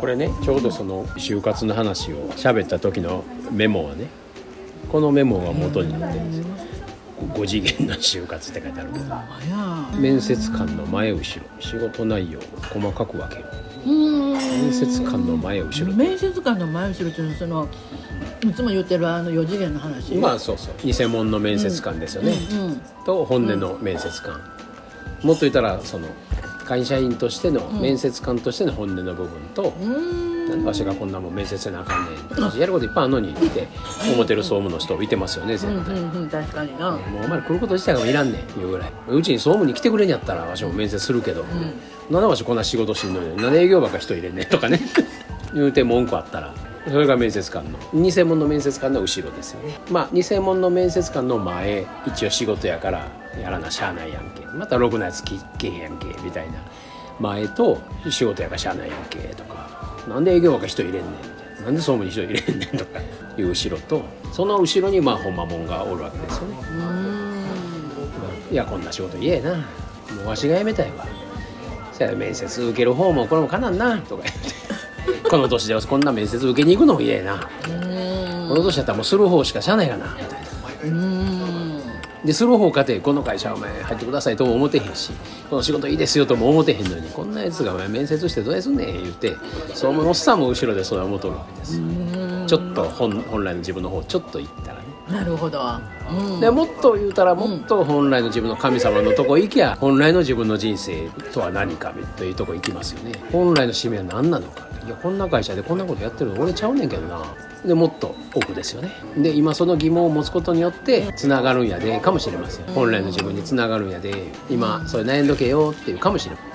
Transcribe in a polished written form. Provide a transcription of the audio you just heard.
これね、ちょうどその就活の話を喋った時のメモはね、このメモが元になってるんですよ。5次元の就活って書いてあるけど、面接官の前後ろ、仕事内容を細かく分ける。面接官の前後ろ、面接官の前後ろっていうのはそのいつも言ってるあの4次元の話。まあそうそう、偽物の面接官ですよね、うんうん、と本音の面接官、うん、もっと言ったらその会社員としての面接官としての本音の部分と、うん、なんでわしがこんなもん面接せなあかんねんとか、やることいっぱいあるのにって思ってる総務の人いてますよね、絶対、うんうんうん、確かにな、ね、もうお前来ること自体がいらんねんいうぐらい、うちに総務に来てくれんやったらわしも面接するけど、うん、なんでわしこんな仕事しんどいのになんで営業ばっか人入れんねんとかね言うて文句あったら、それが面接官の偽物の面接官の後ろですよね。まあ偽物の面接官の前、一応仕事やからやらなしゃあないやんけ、またろくなやつけへんやんけみたいな前と、仕事やからしゃあないやんけとか、なんで営業ばっか人入れんねんみたいな、なんで総務に人入れんねんとかいう後ろと、その後ろにまあほんまもんがおるわけですよね。いやこんな仕事言えな、もうわしが辞めたいわ、そや面接受ける方もこれもかなんなとか言ってこの年でこんな面接受けに行くのも嫌やな、この年だったらもうする方しかしゃあないかなみたいな、でする方かてこの会社お前入ってくださいとも思ってへんし、この仕事いいですよとも思ってへんのに、こんなやつがお前面接してどうやすんねん言って、そう思うおっさんも後ろでそれは思うとるわけです。ちょっと 本来の自分の方ちょっと行ったらね、なるほど、うん、でもっと言うたら、もっと本来の自分の神様のとこ行きゃ、本来の自分の人生とは何かというとこ行きますよね。本来の使命は何なのか、いやこんな会社でこんなことやってるの俺ちゃうねんけどな、でもっと奥ですよね。で今その疑問を持つことによってつながるんやでかもしれません、本来の自分につながるんやで今それ悩んどけよっていうかもしれません。